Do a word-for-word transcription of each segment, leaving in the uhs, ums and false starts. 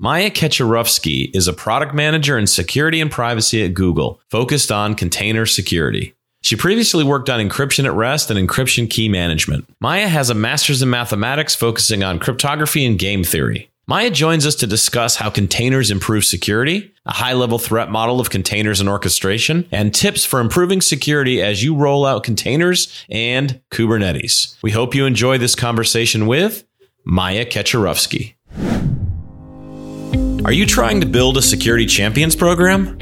Maya Kacharovsky is a product manager in security and privacy at Google, focused on container security. She previously worked on encryption at rest and encryption key management. Maya has a master's in mathematics focusing on cryptography and game theory. Maya joins us to discuss how containers improve security, a high-level threat model of containers and orchestration, and tips for improving security as you roll out containers and Kubernetes. We hope you enjoy this conversation with Maya Kacharovsky. Are you trying to build a security champions program?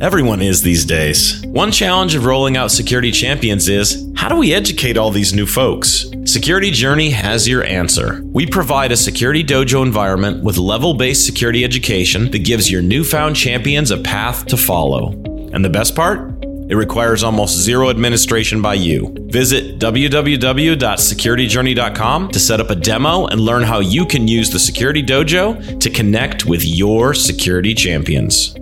Everyone is these days. One challenge of rolling out security champions is, how do we educate all these new folks? Security Journey has your answer. We provide a security dojo environment with level-based security education that gives your newfound champions a path to follow. And the best part? It requires almost zero administration by you. Visit w w w dot security journey dot com to set up a demo and learn how you can use the Security Dojo to connect with your security champions.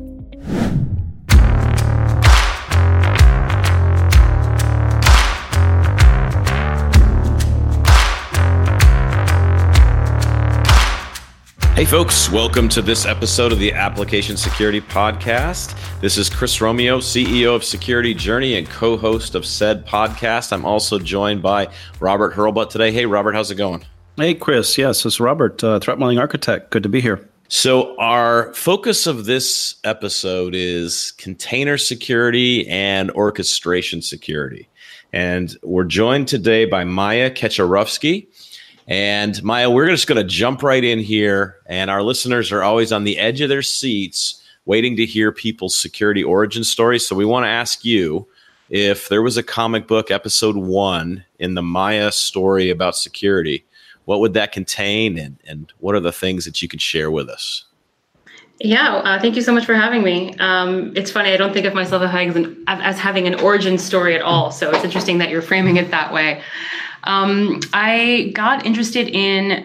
Hey folks, welcome to this episode of the Application Security Podcast. This is Chris Romeo, C E O of Security Journey and co-host of said podcast. I'm also joined by Robert Hurlbut today. Hey Robert, how's it going? Hey Chris, yes, it's Robert, uh, Threat Modeling Architect. Good to be here. So our focus of this episode is container security and orchestration security. And we're joined today by Maya Kacharovsky. And Maya, we're just going to jump right in here. And our listeners are always on the edge of their seats waiting to hear people's security origin stories. So we want to ask you if there was a comic book episode one in the Maya story about security, what would that contain? And, and what are the things that you could share with us? Yeah, uh, thank you so much for having me. Um, it's funny, I don't think of myself as, an, as having an origin story at all. So it's interesting that you're framing it that way. Um, I got interested in, uh,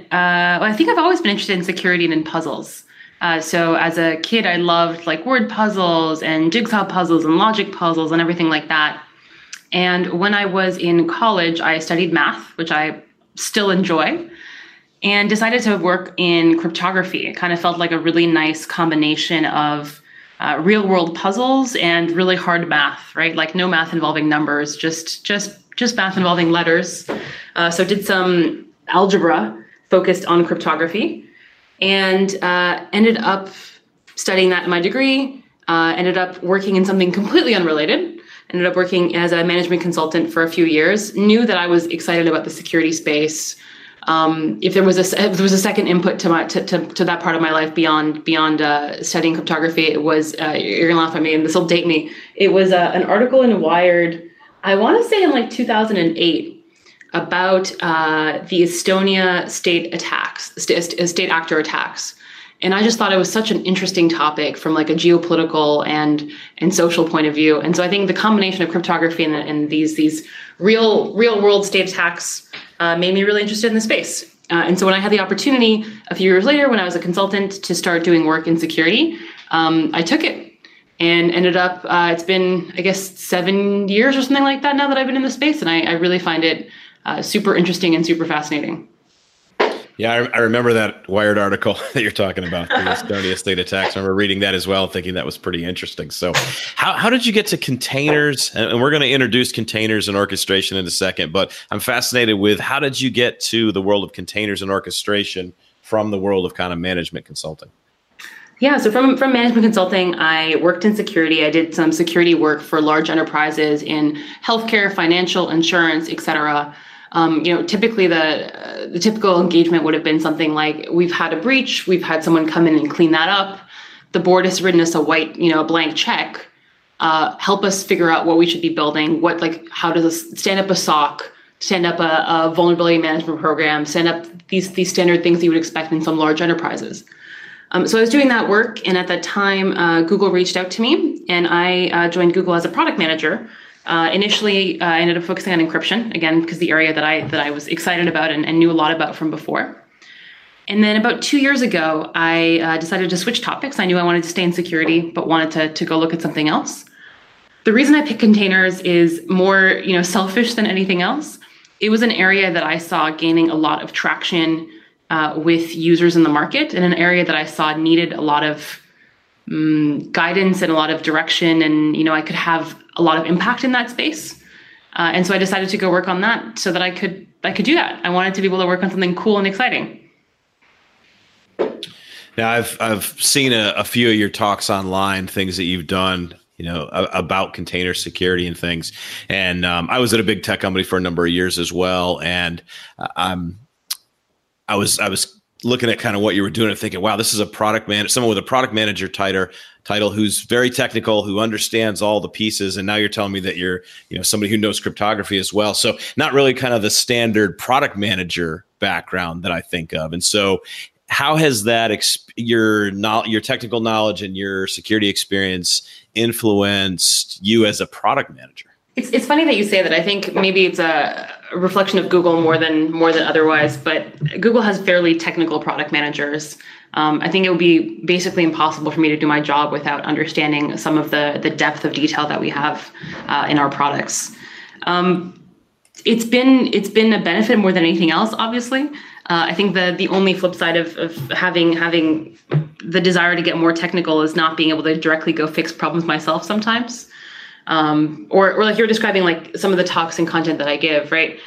well, I think I've always been interested in security and in puzzles. Uh, so as a kid, I loved like word puzzles and jigsaw puzzles and logic puzzles and everything like that. And when I was in college, I studied math, which I still enjoy, and decided to work in cryptography. It kind of felt like a really nice combination of uh, real world puzzles and really hard math, right? Like no math involving numbers, just, just just math involving letters. Uh, so did some algebra focused on cryptography and uh, ended up studying that in my degree, uh, ended up working in something completely unrelated, ended up working as a management consultant for a few years, knew that I was excited about the security space. Um, if there was a, if there was a second input to my, to, to, to that part of my life beyond, beyond, uh, studying cryptography, it was, uh, you're gonna laugh at me and this will date me. It was uh, an article in Wired, I want to say in like two thousand eight, about uh, the Estonia state attacks, st- state actor attacks. And I just thought it was such an interesting topic from like a geopolitical and and social point of view. And so I think the combination of cryptography and, and these these real real world state attacks uh, made me really interested in the space. Uh, and so when I had the opportunity a few years later, when I was a consultant to start doing work in security, um, I took it. And ended up, uh, it's been, I guess, seven years or something like that now that I've been in the space. And I, I really find it uh, super interesting and super fascinating. Yeah, I, I remember that Wired article that you're talking about, the Estonia state attacks. I remember reading that as well, thinking that was pretty interesting. So how, how did you get to containers? And we're going to introduce containers and orchestration in a second. But I'm fascinated with how did you get to the world of containers and orchestration from the world of kind of management consulting? Yeah, so from, from management consulting, I worked in security. I did some security work for large enterprises in healthcare, financial, insurance, et cetera. Um, you know, typically the uh, the typical engagement would have been something like, we've had a breach, we've had someone come in and clean that up. The board has written us a white, you know, a blank check. Uh, help us figure out what we should be building. What, like, how does this stand up a S O C, stand up a, a vulnerability management program, stand up these these standard things you would expect in some large enterprises. Um, so I was doing that work, and at that time, uh, Google reached out to me, and I uh, joined Google as a product manager. Uh, initially, uh, I ended up focusing on encryption, again, because the area that I that I was excited about and, and knew a lot about from before. And then about two years ago, I uh, decided to switch topics. I knew I wanted to stay in security, but wanted to, to go look at something else. The reason I picked containers is more, you know, selfish than anything else. It was an area that I saw gaining a lot of traction uh, with users in the market, in an area that I saw needed a lot of um, guidance and a lot of direction, and you know I could have a lot of impact in that space. Uh, and so I decided to go work on that so that I could I could do that. I wanted to be able to work on something cool and exciting. Now, I've I've seen a, a few of your talks online, things that you've done, you know, a, about container security and things. And um, I was at a big tech company for a number of years as well, and I'm I was I was looking at kind of what you were doing and thinking, wow, this is a product man, someone with a product manager title, title who's very technical, who understands all the pieces. And now you're telling me that you're, you know, somebody who knows cryptography as well. So not really kind of the standard product manager background that I think of. And so how has that exp- your your technical knowledge and your security experience influenced you as a product manager? It's it's funny that you say that. I think maybe it's a reflection of Google more than more than otherwise. But Google has fairly technical product managers. Um, I think it would be basically impossible for me to do my job without understanding some of the the depth of detail that we have uh, in our products. Um, it's been it's been a benefit more than anything else, obviously. Uh, I think the the only flip side of, of having having the desire to get more technical is not being able to directly go fix problems myself sometimes, um, or or like you were describing, like some of the talks and content that I give, right?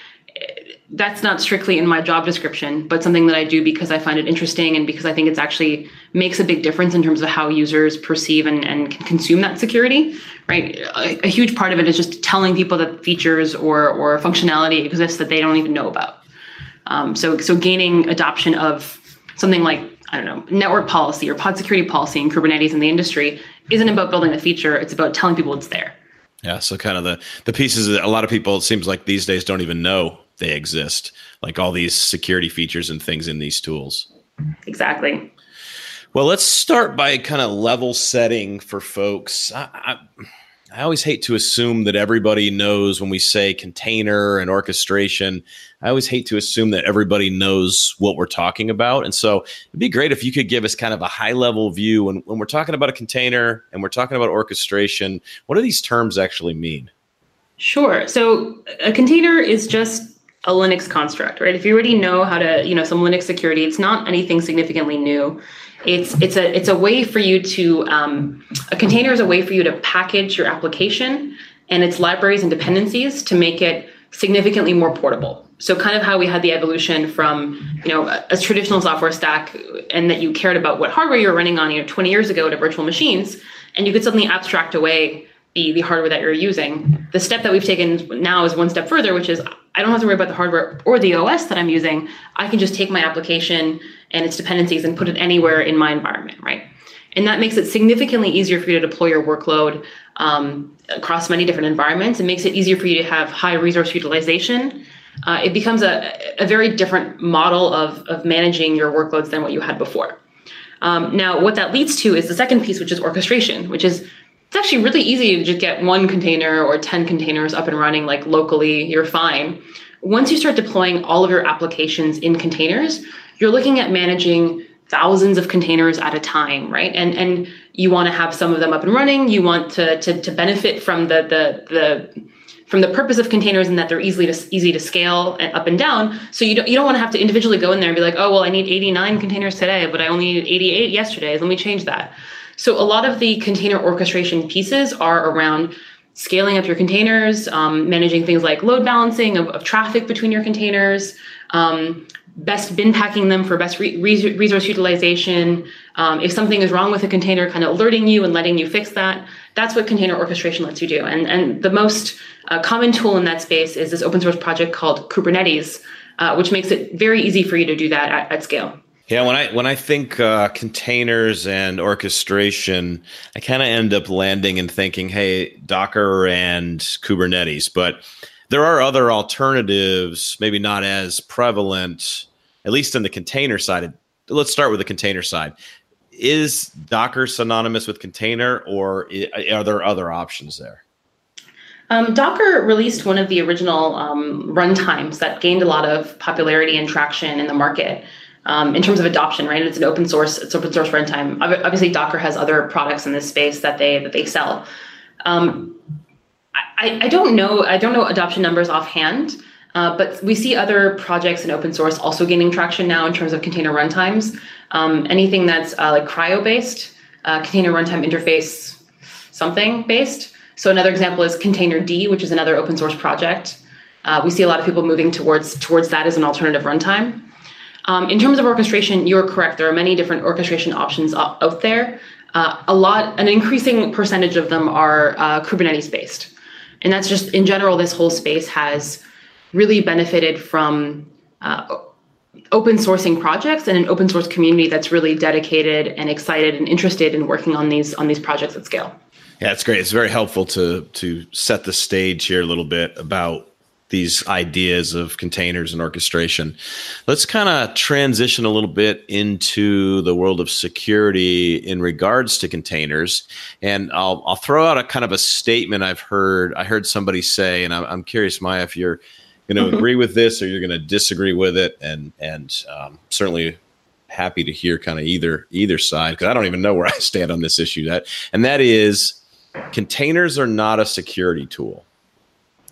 That's not strictly in my job description, but something that I do because I find it interesting and because I think it's actually makes a big difference in terms of how users perceive and and can consume that security, right? A, a huge part of it is just telling people that features or or functionality exists that they don't even know about. Um, so, so gaining adoption of something like, I don't know, network policy or pod security policy in Kubernetes in the industry isn't about building a feature. It's about telling people it's there. Yeah. So kind of the, the pieces that a lot of people, it seems like these days, don't even know they exist, like all these security features and things in these tools. Exactly. Well, let's start by kind of level setting for folks. I, I, I always hate to assume that everybody knows when we say container and orchestration. I always hate to assume that everybody knows what we're talking about. And so it'd be great if you could give us kind of a high level view when, when we're talking about a container and we're talking about orchestration. What do these terms actually mean? Sure. So a container is just a Linux construct, right? If you already know how to, you know, some Linux security, it's not anything significantly new. It's it's a it's a way for you to um, a container is a way for you to package your application and its libraries and dependencies to make it significantly more portable. So kind of how we had the evolution from, you know, a, a traditional software stack and that you cared about what hardware you're running on, you know, twenty years ago to virtual machines, and you could suddenly abstract away the the hardware that you're using. The step that we've taken now is one step further, which is I don't have to worry about the hardware or the O S that I'm using. I can just take my application and its dependencies and put it anywhere in my environment, right? And that makes it significantly easier for you to deploy your workload um, across many different environments. It makes it easier for you to have high resource utilization. Uh, it becomes a, a very different model of, of managing your workloads than what you had before. Um, now, what that leads to is the second piece, which is orchestration, which is it's actually really easy to just get one container or ten containers up and running, like locally, you're fine. Once you start deploying all of your applications in containers, you're looking at managing thousands of containers at a time, right? And and you want to have some of them up and running. You want to to, to benefit from the the the from the purpose of containers and that they're easily to, easy to scale up and down. So you don't you don't want to have to individually go in there and be like, oh well, I need eighty-nine containers today, but I only needed eighty-eight yesterday. Let me change that. So a lot of the container orchestration pieces are around scaling up your containers, um, managing things like load balancing of, of traffic between your containers, um, best bin packing them for best re- resource utilization. Um, if something is wrong with a container, kind of alerting you and letting you fix that. That's what container orchestration lets you do. And, and the most uh, common tool in that space is this open source project called Kubernetes, uh, which makes it very easy for you to do that at, at scale. Yeah, when I when I think uh, containers and orchestration, I kind of end up landing and thinking, hey, Docker and Kubernetes. But there are other alternatives, maybe not as prevalent, at least in the container side. Let's start with the container side. Is Docker synonymous with container, or are there other options there? Um, Docker released one of the original um, runtimes that gained a lot of popularity and traction in the market. Um, in terms of adoption, right? It's an open source, it's open source runtime. Obviously, Docker has other products in this space that they that they sell. Um, I, I don't know, I don't know adoption numbers offhand. Uh, but we see other projects in open source also gaining traction now in terms of container runtimes. Um, anything that's uh, like cryo-based, uh, container runtime interface something-based. So another example is containerd, which is another open source project. Uh, we see a lot of people moving towards, towards that as an alternative runtime. Um, in terms of orchestration, you're correct. There are many different orchestration options out, out there. Uh, a lot, an increasing percentage of them are uh, Kubernetes-based. And that's just, in general, this whole space has really benefited from uh, open sourcing projects and an open source community that's really dedicated and excited and interested in working on these on these projects at scale. Yeah, it's great. It's very helpful to to set the stage here a little bit about these ideas of containers and orchestration. Let's kind of transition a little bit into the world of security in regards to containers. And I'll I'll throw out a kind of a statement I've heard. I heard somebody say, and I'm, I'm curious, Maya, if you're going to agree with this or you're going to disagree with it, and and um, certainly happy to hear kind of either either side, because I don't even know where I stand on this issue. That and that is, containers are not a security tool,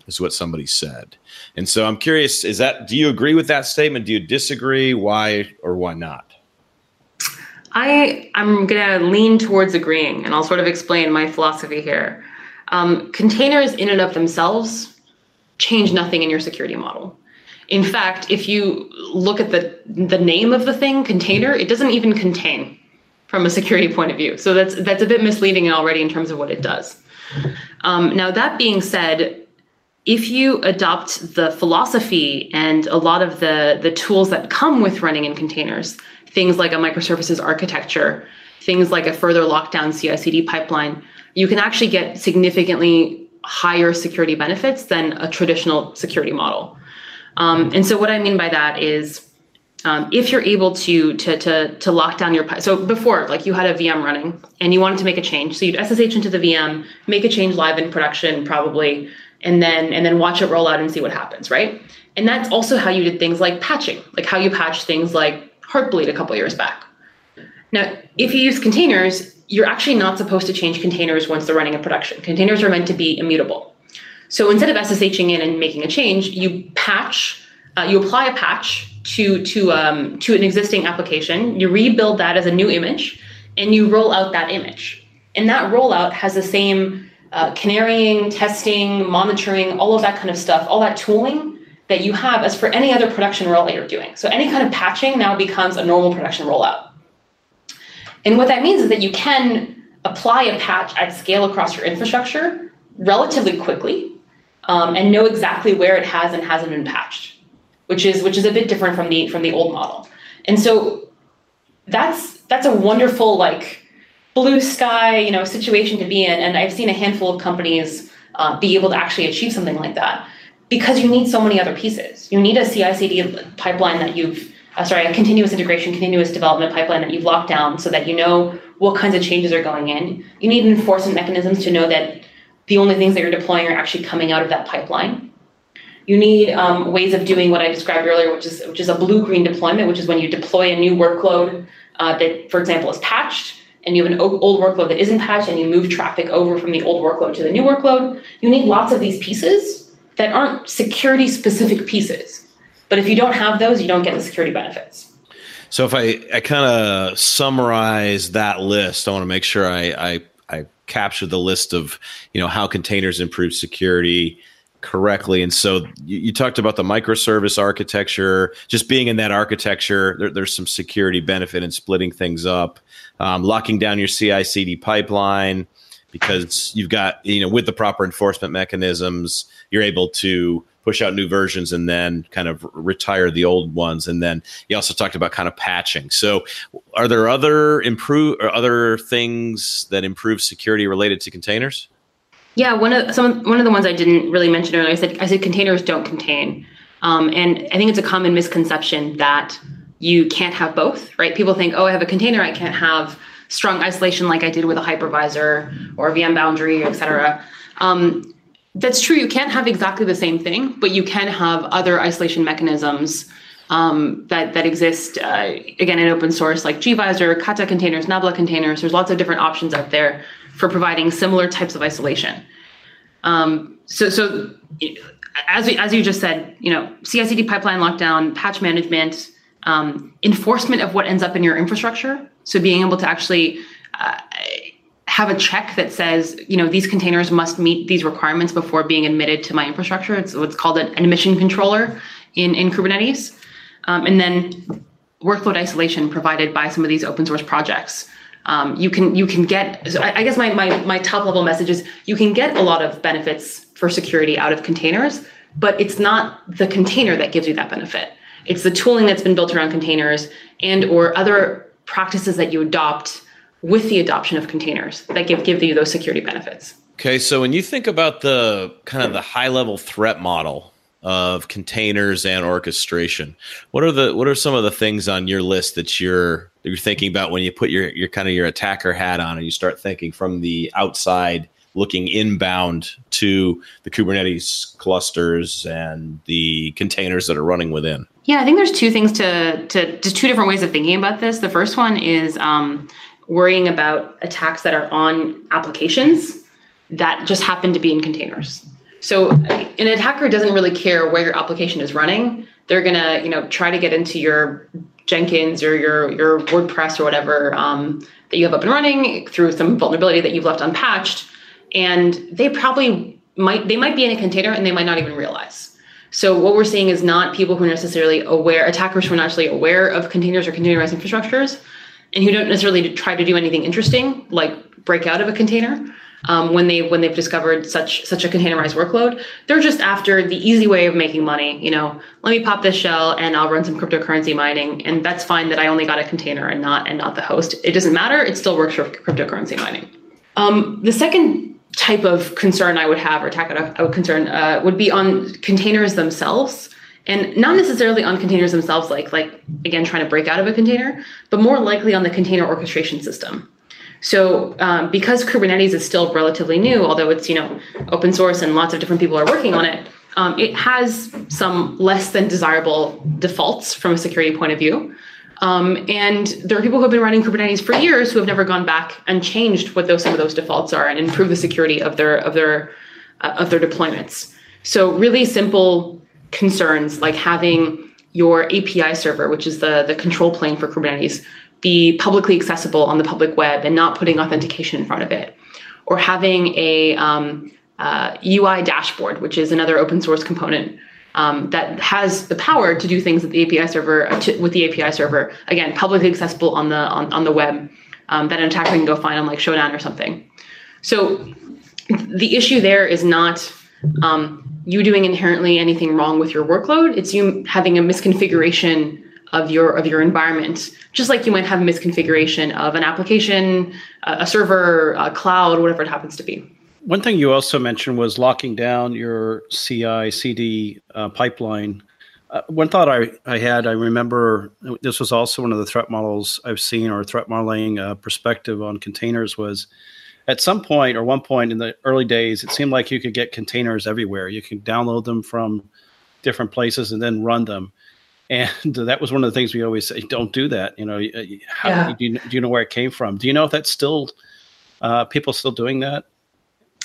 is what somebody said. And so I'm curious, is that, do you agree with that statement? Do you disagree? Why or why not? I, I'm going to lean towards agreeing, and I'll sort of explain my philosophy here. Um, containers in and of themselves change nothing in your security model. In fact, if you look at the, the name of the thing, container, it doesn't even contain from a security point of view. So that's, that's a bit misleading already in terms of what it does. Um, now, that being said, if you adopt the philosophy and a lot of the, the tools that come with running in containers, things like a microservices architecture, things like a further lockdown C I C D pipeline, you can actually get significantly higher security benefits than a traditional security model. Um, and so what I mean by that is, um, if you're able to, to, to, to lock down your pipe, so before, like, you had a V M running and you wanted to make a change. So you'd S S H into the V M, make a change live in production, probably, and then and then watch it roll out and see what happens, right? And that's also how you did things like patching, like how you patched things like Heartbleed a couple years back. Now, if you use containers, you're actually not supposed to change containers once they're running in production. Containers are meant to be immutable. So instead of SSHing in and making a change, you patch, uh, you apply a patch to, to, um, to an existing application, you rebuild that as a new image, and you roll out that image. And that rollout has the same Uh, canarying, testing, monitoring, all of that kind of stuff, all that tooling that you have as for any other production rollout you're doing. So any kind of patching now becomes a normal production rollout. And what that means is that you can apply a patch at scale across your infrastructure relatively quickly, um, and know exactly where it has and hasn't been patched, which is which is a bit different from the from the old model. And so that's that's a wonderful, like, blue sky, you know, situation to be in. And I've seen a handful of companies uh, be able to actually achieve something like that, because you need so many other pieces. You need a C I C D pipeline that you've, uh, sorry, a continuous integration, continuous development pipeline that you've locked down so that you know what kinds of changes are going in. You need enforcement mechanisms to know that the only things that you're deploying are actually coming out of that pipeline. You need um, ways of doing what I described earlier, which is which is a blue-green deployment, which is when you deploy a new workload uh, that, for example, is patched, and you have an old workload that isn't patched, and you move traffic over from the old workload to the new workload. You need lots of these pieces that aren't security-specific pieces. But if you don't have those, you don't get the security benefits. So if I, I kind of summarize that list, I want to make sure I, I I capture the list of, you know, how containers improve security correctly. And so you, you talked about the microservice architecture, just being in that architecture, there, there's some security benefit in splitting things up, um, locking down your C I C D pipeline, because you've got, you know, with the proper enforcement mechanisms, you're able to push out new versions and then kind of retire the old ones. And then you also talked about kind of patching. So are there other improve or other things that improve security related to containers? Yeah, one of some one of the ones I didn't really mention earlier, I said I said containers don't contain, um, and I think it's a common misconception that you can't have both, right? People think, oh, I have a container, I can't have strong isolation like I did with a hypervisor or a V M boundary, et cetera. Um, that's true. You can't have exactly the same thing, but you can have other isolation mechanisms um, that that exist uh, again in open source, like GVisor, Kata containers, Nabla containers. There's lots of different options out there for providing similar types of isolation. Um, so so as we, as you just said, you know, C I C D pipeline lockdown, patch management, um, enforcement of what ends up in your infrastructure. So being able to actually uh, have a check that says, you know, these containers must meet these requirements before being admitted to my infrastructure. It's what's called an admission controller in, in Kubernetes. Um, and then workload isolation provided by some of these open source projects. Um, you can you can get, so I, I guess my, my, my top level message is you can get a lot of benefits for security out of containers, but it's not the container that gives you that benefit. It's the tooling that's been built around containers and or other practices that you adopt with the adoption of containers that give, give you those security benefits. Okay, so when you think about the kind of the high level threat model of containers and orchestration, what are the what are some of the things on your list that you're that you're thinking about when you put your your kind of your attacker hat on and you start thinking from the outside, looking inbound to the Kubernetes clusters and the containers that are running within? Yeah, I think there's two things to to, to two different ways of thinking about this. The first one is um, worrying about attacks that are on applications that just happen to be in containers. So an attacker doesn't really care where your application is running. They're gonna, you know, try to get into your Jenkins or your your WordPress or whatever um, that you have up and running through some vulnerability that you've left unpatched, and they probably might they might be in a container and they might not even realize. So what we're seeing is not people who are necessarily aware, attackers who are not actually aware of containers or containerized infrastructures, and who don't necessarily try to do anything interesting, like break out of a container um, when they when they've discovered such such a containerized workload. They're just after the easy way of making money. You know, let me pop this shell and I'll run some cryptocurrency mining, and that's fine that I only got a container and not and not the host. It doesn't matter. It still works for cryptocurrency mining. Um, the second type of concern I would have, or attack I would concern, uh, would be on containers themselves. And not necessarily on containers themselves, like, like again, trying to break out of a container, but more likely on the container orchestration system. So um, because Kubernetes is still relatively new, although it's, you know, open source and lots of different people are working on it, um, it has some less than desirable defaults from a security point of view. Um, and there are people who have been running Kubernetes for years who have never gone back and changed what those some of those defaults are and improve the security of their of their uh, of their deployments. So really simple concerns like having your A P I server, which is the, the control plane for Kubernetes, be publicly accessible on the public web and not putting authentication in front of it, or having a um, uh, U I dashboard, which is another open source component um, that has the power to do things that the A P I server to, with the A P I server, again, publicly accessible on the on, on the web um, that an attacker can go find on like Shodan or something. So the issue there is not um, you doing inherently anything wrong with your workload. It's you having a misconfiguration of your of your environment, just like you might have a misconfiguration of an application, a server, a cloud, whatever it happens to be. One thing you also mentioned was locking down your C I C D uh, pipeline. Uh, one thought I, I had, I remember this was also one of the threat models I've seen, or threat modeling uh, perspective on containers, was at some point or one point in the early days, it seemed like you could get containers everywhere. You could download them from different places and then run them. And that was one of the things we always say, don't do that. You know, how yeah. do, you, do you know where it came from? Do you know if that's still, uh, people still doing that?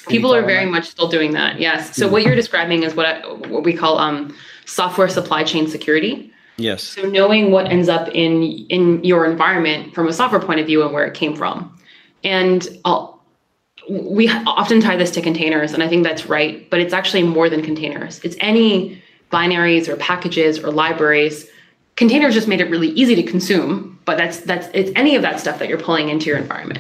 People are very that? much still doing that, yes. So mm-hmm. what you're describing is what I, what we call um, software supply chain security. Yes. So knowing what ends up in, in your environment from a software point of view and where it came from. And I'll, we often tie this to containers, and I think that's right, but it's actually more than containers. It's any binaries or packages or libraries. Containers just made it really easy to consume, but that's that's it's any of that stuff that you're pulling into your environment.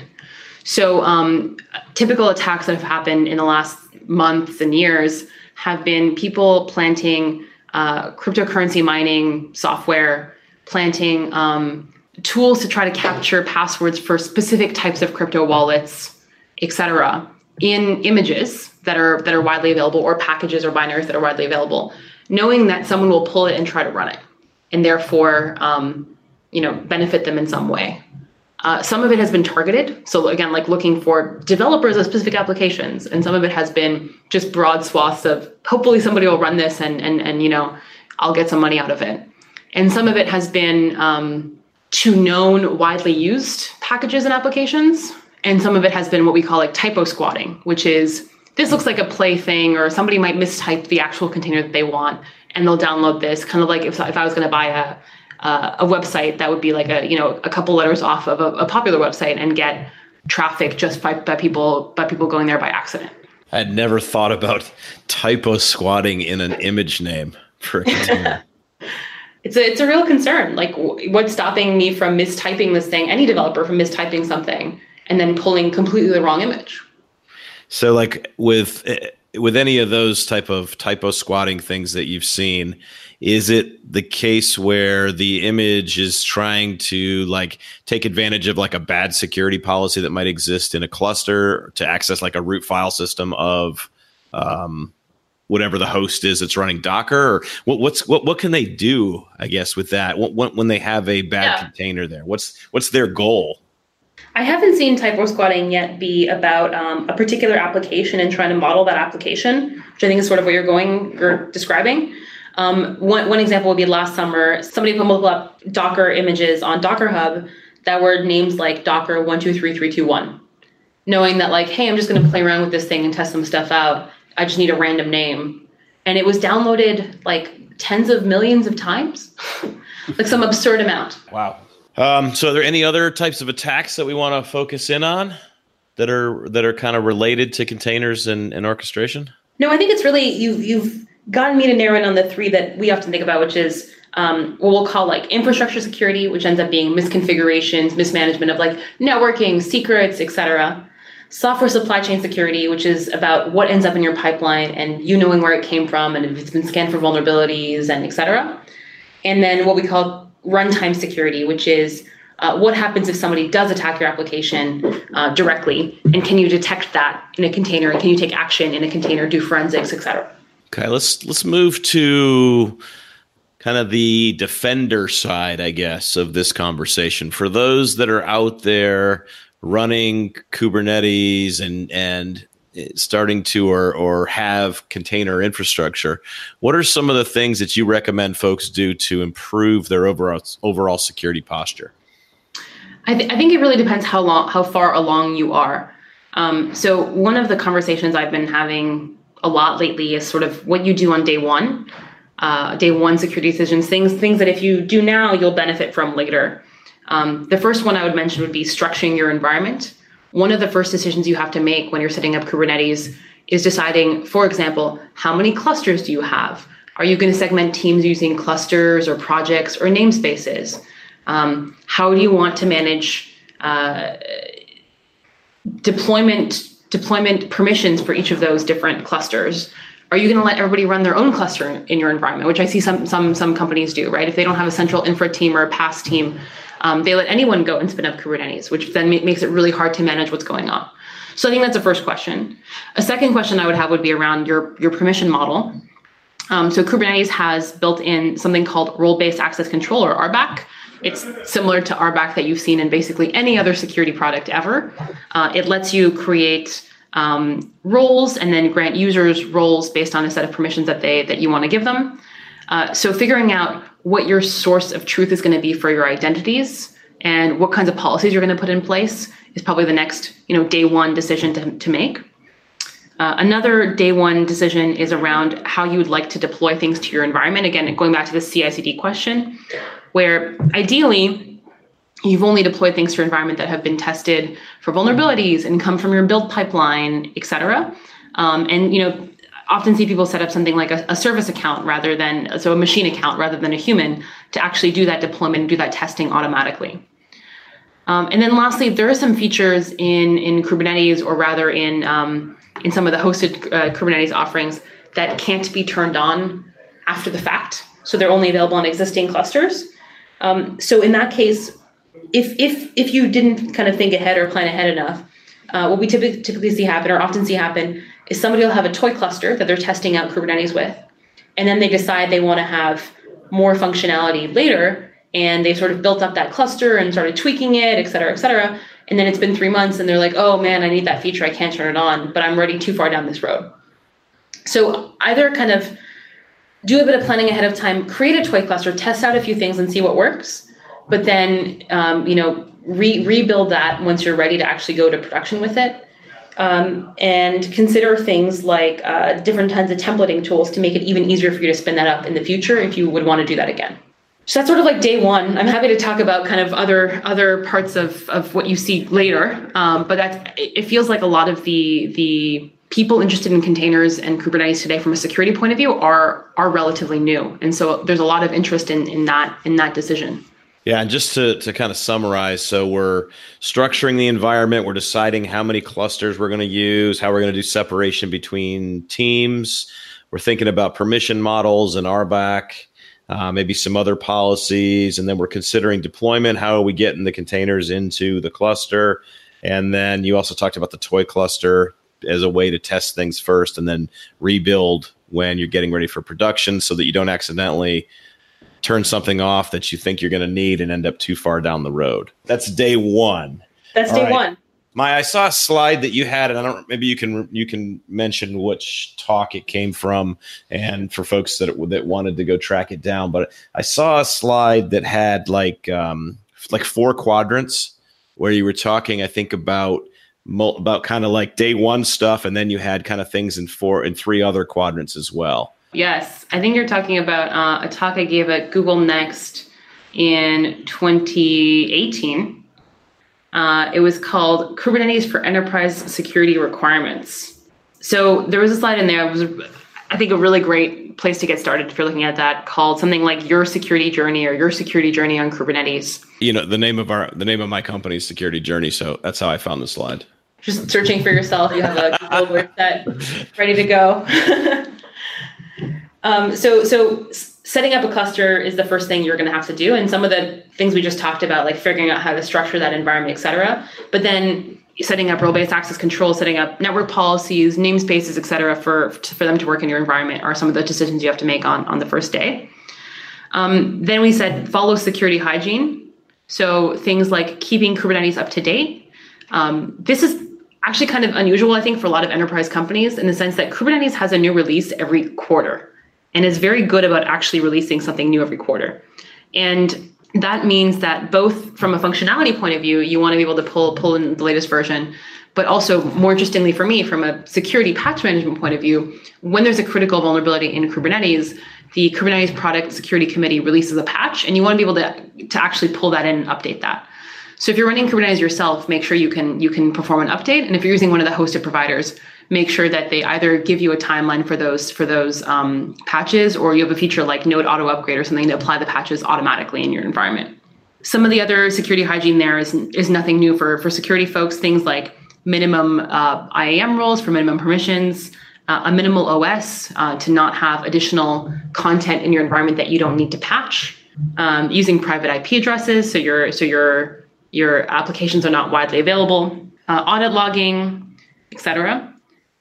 So um, typical attacks that have happened in the last months and years have been people planting uh, cryptocurrency mining software, planting um, tools to try to capture passwords for specific types of crypto wallets, et cetera, in images that are that are widely available, or packages or binaries that are widely available, knowing that someone will pull it and try to run it, and therefore, um, you know, benefit them in some way. Uh, some of it has been targeted, so again, like looking for developers of specific applications, and some of it has been just broad swaths of hopefully somebody will run this, and and and you know, I'll get some money out of it. And some of it has been um, to known widely used packages and applications. And some of it has been what we call like typo squatting, which is this looks like a play thing, or somebody might mistype the actual container that they want, and they'll download this. Kind of like if if I was going to buy a uh, a website that would be like a you know a couple letters off of a, a popular website and get traffic just by, by people by people going there by accident. I had never thought about typo squatting in an image name for a container. It's a, it's a real concern. Like, what's stopping me from mistyping this thing, any developer from mistyping something and then pulling completely the wrong image? So like with with any of those type of typo squatting things that you've seen, is it the case where the image is trying to like take advantage of like a bad security policy that might exist in a cluster to access like a root file system of um, whatever the host is that's running Docker? Or what, what's what what can they do, I guess, with that when, when they have a bad yeah. container there? What's what's their goal? I haven't seen typo squatting yet be about um, a particular application and trying to model that application, which I think is sort of what you're going or describing. Um, one, one example would be last summer, somebody put multiple Docker images on Docker Hub that were names like Docker one two three three two one, knowing that like, hey, I'm just going to play around with this thing and test some stuff out. I just need a random name. And it was downloaded like tens of millions of times, like some absurd amount. Wow. Um, so are there any other types of attacks that we want to focus in on that are that are kind of related to containers and, and orchestration? No, I think it's really, you, you've gotten me to narrow in on the three that we often think about, which is um, what we'll call like infrastructure security, which ends up being misconfigurations, mismanagement of like networking, secrets, et cetera. Software supply chain security, which is about what ends up in your pipeline and you knowing where it came from and if it's been scanned for vulnerabilities and et cetera. And then what we call runtime security, which is uh, what happens if somebody does attack your application uh, directly, and can you detect that in a container, and can you take action in a container, do forensics, et cetera. Okay, let's let's move to kind of the defender side, I guess, of this conversation. For those that are out there running Kubernetes and and starting to or or have container infrastructure, what are some of the things that you recommend folks do to improve their overall overall security posture? I, th- I think it really depends how long, how far along you are. Um, so one of the conversations I've been having a lot lately is sort of what you do on day one, uh, day one security decisions, things things that if you do now, you'll benefit from later. Um, the first one I would mention would be structuring your environment. One of the first decisions you have to make when you're setting up Kubernetes is deciding, for example, how many clusters do you have? Are you going to segment teams using clusters or projects or namespaces? Um, how do you want to manage uh, deployment, deployment permissions for each of those different clusters? Are you going to let everybody run their own cluster in, in your environment, which I see some some some companies do, right? If they don't have a central infra team or a pass team, Um, they let anyone go and spin up Kubernetes, which then ma- makes it really hard to manage what's going on. So I think that's the first question. A second question I would have would be around your, your permission model. Um, so Kubernetes has built in something called role-based access control, or R B A C. It's similar to R B A C that you've seen in basically any other security product ever. Uh, it lets you create um, roles and then grant users roles based on a set of permissions that they that you want to give them. Uh, so figuring out what your source of truth is going to be for your identities and what kinds of policies you're going to put in place is probably the next, you know, day one decision to, to make. Uh, another day one decision is around how you would like to deploy things to your environment. Again, going back to the C I C D question, where ideally you've only deployed things to your environment that have been tested for vulnerabilities and come from your build pipeline, et cetera. Um, and, you know, often see people set up something like a, a service account rather than, so a machine account rather than a human, to actually do that deployment and do that testing automatically. Um, and then lastly, there are some features in, in Kubernetes, or rather in um, in some of the hosted uh, Kubernetes offerings, that can't be turned on after the fact. So they're only available on existing clusters. Um, so in that case, if if if you didn't kind of think ahead or plan ahead enough, uh, what we typically typically see happen or often see happen is somebody will have a toy cluster that they're testing out Kubernetes with, and then they decide they want to have more functionality later, and they sort of built up that cluster and started tweaking it, et cetera, et cetera. And then it's been three months, and they're like, oh, man, I need that feature. I can't turn it on, but I'm already too far down this road. So either kind of do a bit of planning ahead of time, create a toy cluster, test out a few things and see what works, but then um, you know, re- rebuild that once you're ready to actually go to production with it. um, and consider things like uh, different kinds of templating tools to make it even easier for you to spin that up in the future if you would want to do that again. So that's sort of like day one. I'm happy to talk about kind of other other parts of, of what you see later, um, but that it feels like a lot of the the people interested in containers and Kubernetes today from a security point of view are are relatively new, and so there's a lot of interest in in that in that decision. Yeah, and just to, to kind of summarize, so we're structuring the environment, we're deciding how many clusters we're going to use, how we're going to do separation between teams, we're thinking about permission models and R B A C, uh, maybe some other policies, and then we're considering deployment, how are we getting the containers into the cluster, and then you also talked about the toy cluster as a way to test things first and then rebuild when you're getting ready for production so that you don't accidentally turn something off that you think you're going to need and end up too far down the road. That's day one. That's day one. Maya, I saw a slide that you had, and I don't. Maybe you can you can mention which talk it came from, and for folks that it, that wanted to go track it down. But I saw a slide that had like um, like four quadrants where you were talking, I think, about about kind of like day one stuff, and then you had kind of things in four and three other quadrants as well. Yes, I think you're talking about uh, a talk I gave at Google Next in twenty eighteen. Uh, it was called Kubernetes for Enterprise Security Requirements. So there was a slide in there. It was, I think, a really great place to get started if you're looking at that, called something like Your Security Journey or Your Security Journey on Kubernetes. You know, the name of our the name of my company is Security Journey, so that's how I found the slide. Just searching for yourself. You have a Google word set ready to go. Um, so, so setting up a cluster is the first thing you're going to have to do. And some of the things we just talked about, like figuring out how to structure that environment, et cetera, but then setting up role-based access control, setting up network policies, namespaces, et cetera, for, for them to work in your environment are some of the decisions you have to make on, on the first day. Um, then we said, follow security hygiene. So things like keeping Kubernetes up to date. Um, this is actually kind of unusual, I think, for a lot of enterprise companies in the sense that Kubernetes has a new release every quarter. And is very good about actually releasing something new every quarter. And that means that both from a functionality point of view, you want to be able to pull pull in the latest version, but also more interestingly for me, from a security patch management point of view, when there's a critical vulnerability in Kubernetes, the Kubernetes Product Security Committee releases a patch, and you want to be able to, to actually pull that in and update that. So if you're running Kubernetes yourself, make sure you can you can perform an update. And if you're using one of the hosted providers, make sure that they either give you a timeline for those for those um, patches, or you have a feature like node auto upgrade or something to apply the patches automatically in your environment. Some of the other security hygiene there is, is nothing new for, for security folks, things like minimum uh, I A M roles for minimum permissions, uh, a minimal O S uh, to not have additional content in your environment that you don't need to patch, um, using private I P addresses so your, so your, your applications are not widely available, uh, audit logging, et cetera.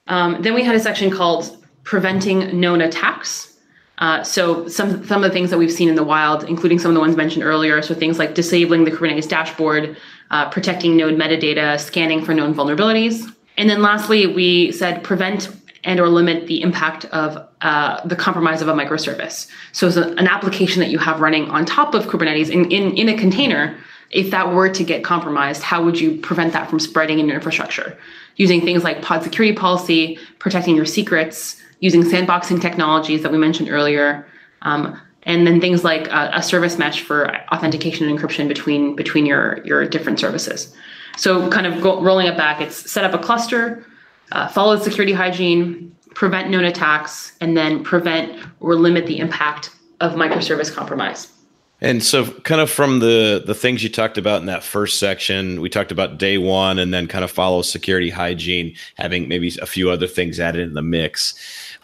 Um, then we had a section called Preventing Known Attacks. Uh, so some, some of the things that we've seen in the wild, including some of the ones mentioned earlier, so things like disabling the Kubernetes dashboard, uh, protecting node metadata, scanning for known vulnerabilities. And then lastly, we said prevent and or limit the impact of uh, the compromise of a microservice. So it's an application that you have running on top of Kubernetes in, in, in a container. If that were to get compromised, how would you prevent that from spreading in your infrastructure? Using things like pod security policy, protecting your secrets, using sandboxing technologies that we mentioned earlier, um, and then things like a, a service mesh for authentication and encryption between between your, your different services. So kind of go, rolling it back, it's set up a cluster, uh, follow the security hygiene, prevent known attacks, and then prevent or limit the impact of microservice compromise. And so kind of from the, the things you talked about in that first section, we talked about day one and then kind of follow security hygiene, having maybe a few other things added in the mix.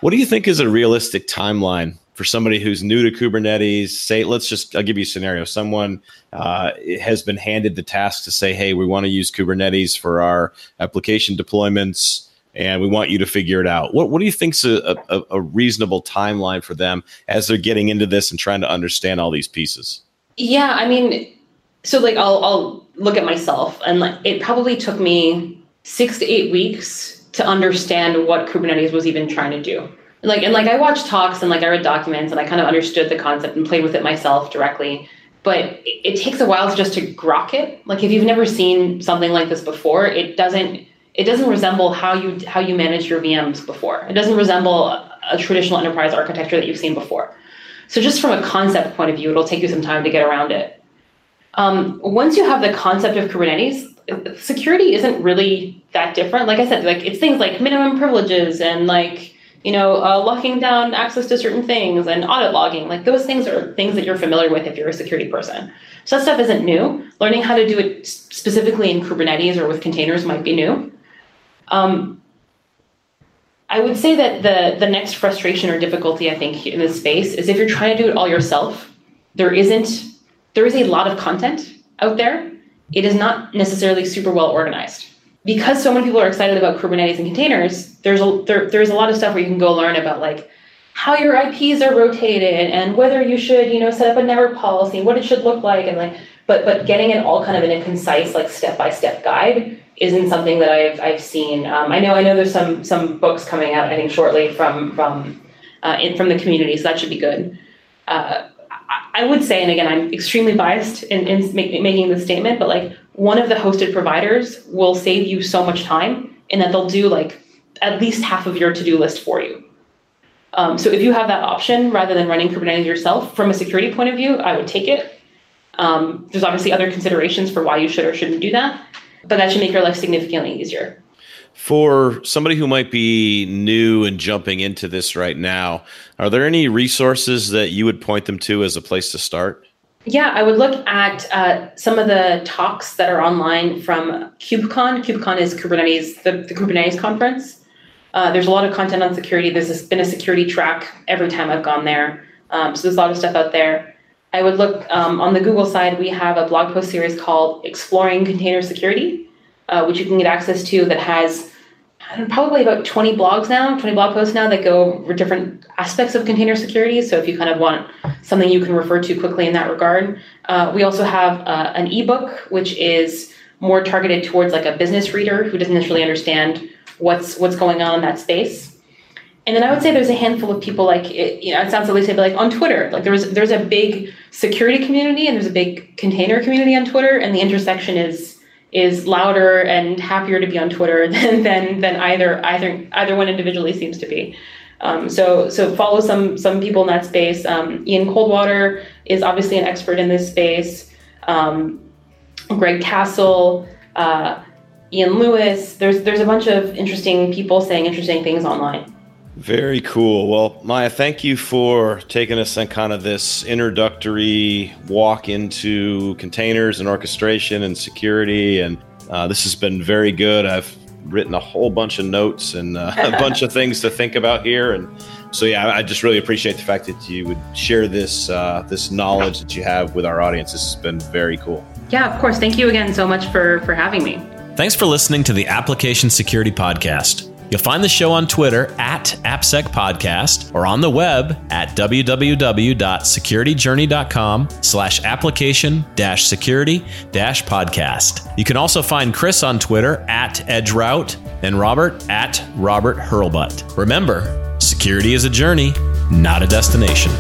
What do you think is a realistic timeline for somebody who's new to Kubernetes? Say, let's just, I'll give you a scenario. Someone uh, has been handed the task to say, hey, we want to use Kubernetes for our application deployments, and we want you to figure it out. What what do you think's a, a, a reasonable timeline for them as they're getting into this and trying to understand all these pieces? Yeah, I mean, so like I'll I'll look at myself, and like it probably took me six to eight weeks to understand what Kubernetes was even trying to do. Like and like I watched talks and like I read documents and I kind of understood the concept and played with it myself directly. But it, it takes a while just to grok it. Like if you've never seen something like this before, it doesn't. it doesn't resemble how you how you manage your V Ms before. It doesn't resemble a, a traditional enterprise architecture that you've seen before. So just from a concept point of view, it'll take you some time to get around it. Um, once you have the concept of Kubernetes, security isn't really that different. Like I said, like it's things like minimum privileges and like you know uh, locking down access to certain things and audit logging. Like those things are things that you're familiar with if you're a security person. So that stuff isn't new. Learning how to do it specifically in Kubernetes or with containers might be new. Um, I would say that the, the next frustration or difficulty, I think, in this space is if you're trying to do it all yourself, there isn't, there is a lot of content out there. It is not necessarily super well organized. Because so many people are excited about Kubernetes and containers, there's a, there, there's a lot of stuff where you can go learn about like how your I Ps are rotated and whether you should, you know, set up a network policy, what it should look like, and like, but, but getting it all kind of in a concise, like step-by-step guide isn't something that I've I've seen. Um, I know I know there's some some books coming out, I think shortly from from uh, in, from the community, so that should be good. Uh, I, I would say, and again, I'm extremely biased in, in make, making this statement, but like one of the hosted providers will save you so much time in that they'll do like at least half of your to-do list for you. Um, so if you have that option rather than running Kubernetes yourself, from a security point of view, I would take it. Um, there's obviously other considerations for why you should or shouldn't do that, but that should make your life significantly easier. For somebody who might be new and jumping into this right now, are there any resources that you would point them to as a place to start? Yeah, I would look at uh, some of the talks that are online from KubeCon. KubeCon is Kubernetes, the, the Kubernetes conference. Uh, there's a lot of content on security. There's been a security track every time I've gone there. Um, so there's a lot of stuff out there. I would look um, on the Google side, we have a blog post series called Exploring Container Security, uh, which you can get access to, that has I don't know, probably about twenty blogs now, twenty blog posts now that go over different aspects of container security. So if you kind of want something you can refer to quickly in that regard. Uh, we also have uh, an ebook, which is more targeted towards like a business reader who doesn't necessarily understand what's what's going on in that space. And then I would say there's a handful of people like, it, you know, it sounds silly to say, but like on Twitter, like there's there's a big security community and there's a big container community on Twitter, and the intersection is is louder and happier to be on Twitter than than than either either either one individually seems to be. Um, so so follow some some people in that space. Um, Ian Coldwater is obviously an expert in this space. Um, Greg Castle. Uh, Ian Lewis. There's there's a bunch of interesting people saying interesting things online. Very cool. Well, Maya, thank you for taking us on kind of this introductory walk into containers and orchestration and security. And uh, this has been very good. I've written a whole bunch of notes and uh, a bunch of things to think about here. And so, yeah, I just really appreciate the fact that you would share this, uh, this knowledge that you have with our audience. This has been very cool. Yeah, of course. Thank you again so much for, for having me. Thanks for listening to the Application Security Podcast. You'll find the show on Twitter at AppSecPodcast or on the web at www.securityjourney.com slash application dash security dash podcast. You can also find Chris on Twitter at EdgeRoute and Robert at Robert Hurlbut. Remember, security is a journey, not a destination.